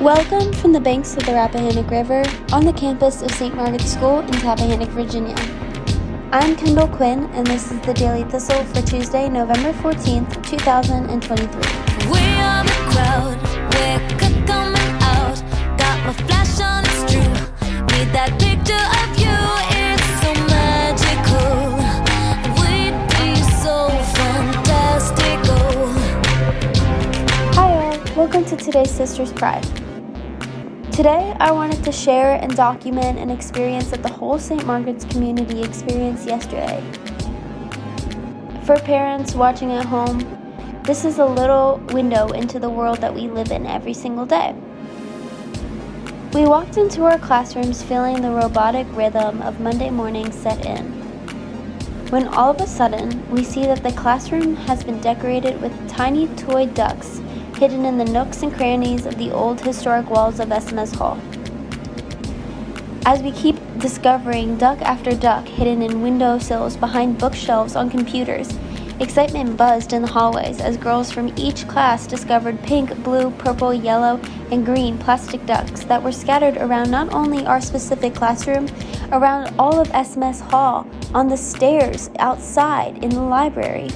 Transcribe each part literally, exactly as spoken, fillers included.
Welcome from the banks of the Rappahannock River on the campus of Saint Margaret's School in Tappahannock, Virginia. I'm Kendall Quinn, and this is The Daily Thistle for Tuesday, November fourteenth, two thousand twenty-three. We are the crowd, we're good coming out, got my flash on, it's true, need that picture of you, it's so magical, we'd be so fantastical. Hi all, welcome to today's Sisters' Pride. Today, I wanted to share and document an experience that the whole Saint Margaret's community experienced yesterday. For parents watching at home, this is a little window into the world that we live in every single day. We walked into our classrooms feeling the robotic rhythm of Monday morning set in, when all of a sudden, we see that the classroom has been decorated with tiny toy ducks hidden in the nooks and crannies of the old historic walls of S M S Hall. As we keep discovering duck after duck hidden in windowsills behind bookshelves on computers, excitement buzzed in the hallways as girls from each class discovered pink, blue, purple, yellow, and green plastic ducks that were scattered around not only our specific classroom, around all of S M S Hall, on the stairs, outside, in the library.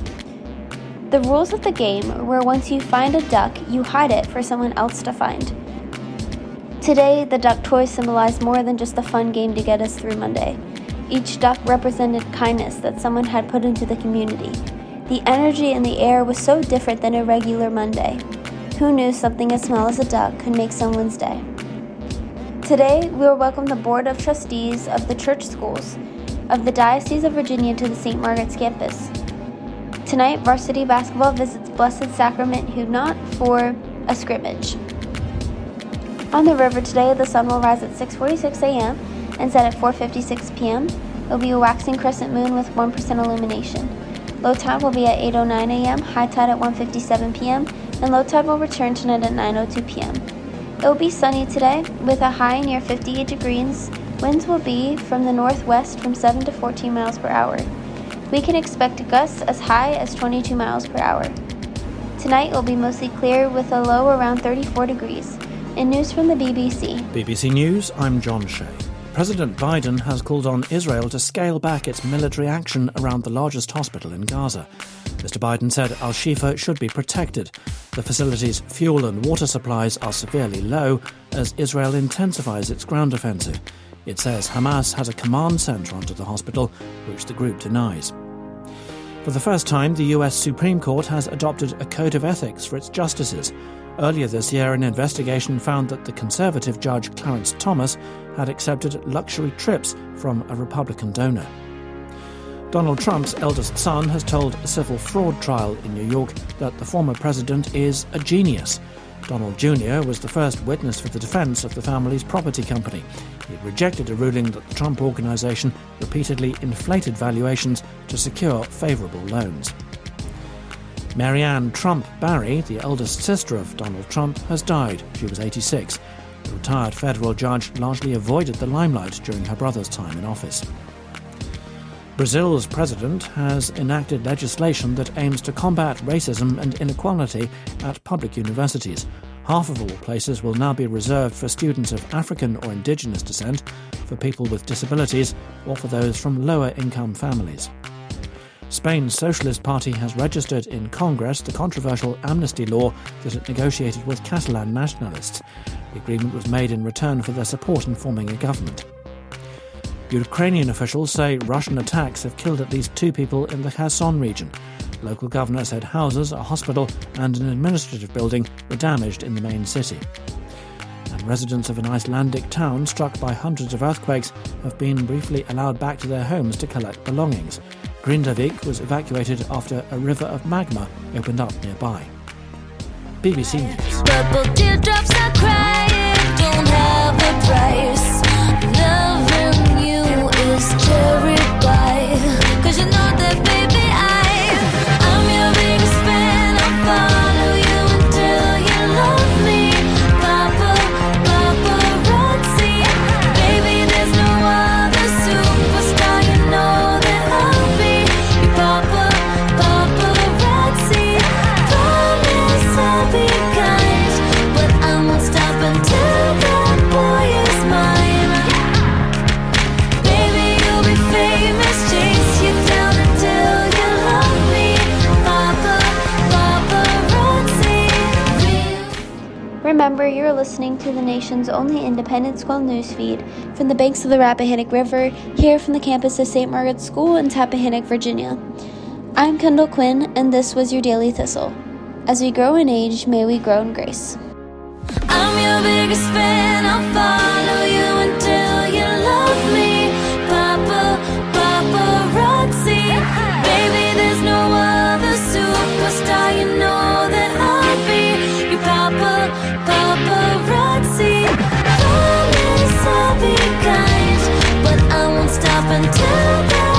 The rules of the game were once you find a duck, you hide it for someone else to find. Today, the duck toys symbolized more than just a fun game to get us through Monday. Each duck represented kindness that someone had put into the community. The energy in the air was so different than a regular Monday. Who knew something as small as a duck could make someone's day? Today, we will welcome the Board of Trustees of the Church Schools of the Diocese of Virginia to the Saint Margaret's campus. Tonight, varsity basketball visits Blessed Sacrament Huguenot for a scrimmage. On the river today, the sun will rise at six forty-six a.m. and set at four fifty-six p.m. It will be a waxing crescent moon with one percent illumination. Low tide will be at eight oh nine a.m., high tide at one fifty-seven p.m., and low tide will return tonight at nine oh two p.m. It will be sunny today with a high near fifty-eight degrees. Winds will be from the northwest from seven to fourteen miles per hour. We can expect gusts as high as twenty-two miles per hour. Tonight will be mostly clear with a low around thirty-four degrees. In news from the B B C. B B C News, I'm John Shea. President Biden has called on Israel to scale back its military action around the largest hospital in Gaza. Mister Biden said Al-Shifa should be protected. The facility's fuel and water supplies are severely low as Israel intensifies its ground offensive. It says Hamas has a command centre onto the hospital, which the group denies. For the first time, the U S Supreme Court has adopted a code of ethics for its justices. Earlier this year, an investigation found that the Conservative judge Clarence Thomas had accepted luxury trips from a Republican donor. Donald Trump's eldest son has told a civil fraud trial in New York that the former president is a genius. Donald Junior was the first witness for the defence of the family's property company. He rejected a ruling that the Trump Organization repeatedly inflated valuations to secure favourable loans. Marianne Trump Barry, the eldest sister of Donald Trump, has died. She was eighty-six. The retired federal judge largely avoided the limelight during her brother's time in office. Brazil's president has enacted legislation that aims to combat racism and inequality at public universities. Half of all places will now be reserved for students of African or indigenous descent, for people with disabilities, or for those from lower-income families. Spain's Socialist Party has registered in Congress the controversial amnesty law that it negotiated with Catalan nationalists. The agreement was made in return for their support in forming a government. Ukrainian officials say Russian attacks have killed at least two people in the Kherson region. The local governor said houses, a hospital and an administrative building were damaged in the main city. And residents of an Icelandic town struck by hundreds of earthquakes have been briefly allowed back to their homes to collect belongings. Grindavik was evacuated after a river of magma opened up nearby. B B C News. But I'm Remember, you're listening to the nation's only independent school newsfeed from the banks of the Rappahannock River, here from the campus of Saint Margaret's School in Tappahannock, Virginia. I'm Kendall Quinn, and this was your Daily Thistle. As we grow in age, may we grow in grace. I'm your biggest fan, I'll follow you until you love me. Papa, Papa Roxy. Baby, there's no other superstar, you know that I'll be your Papa, Papa Roxy. Promise I'll be kind, but I won't stop until then.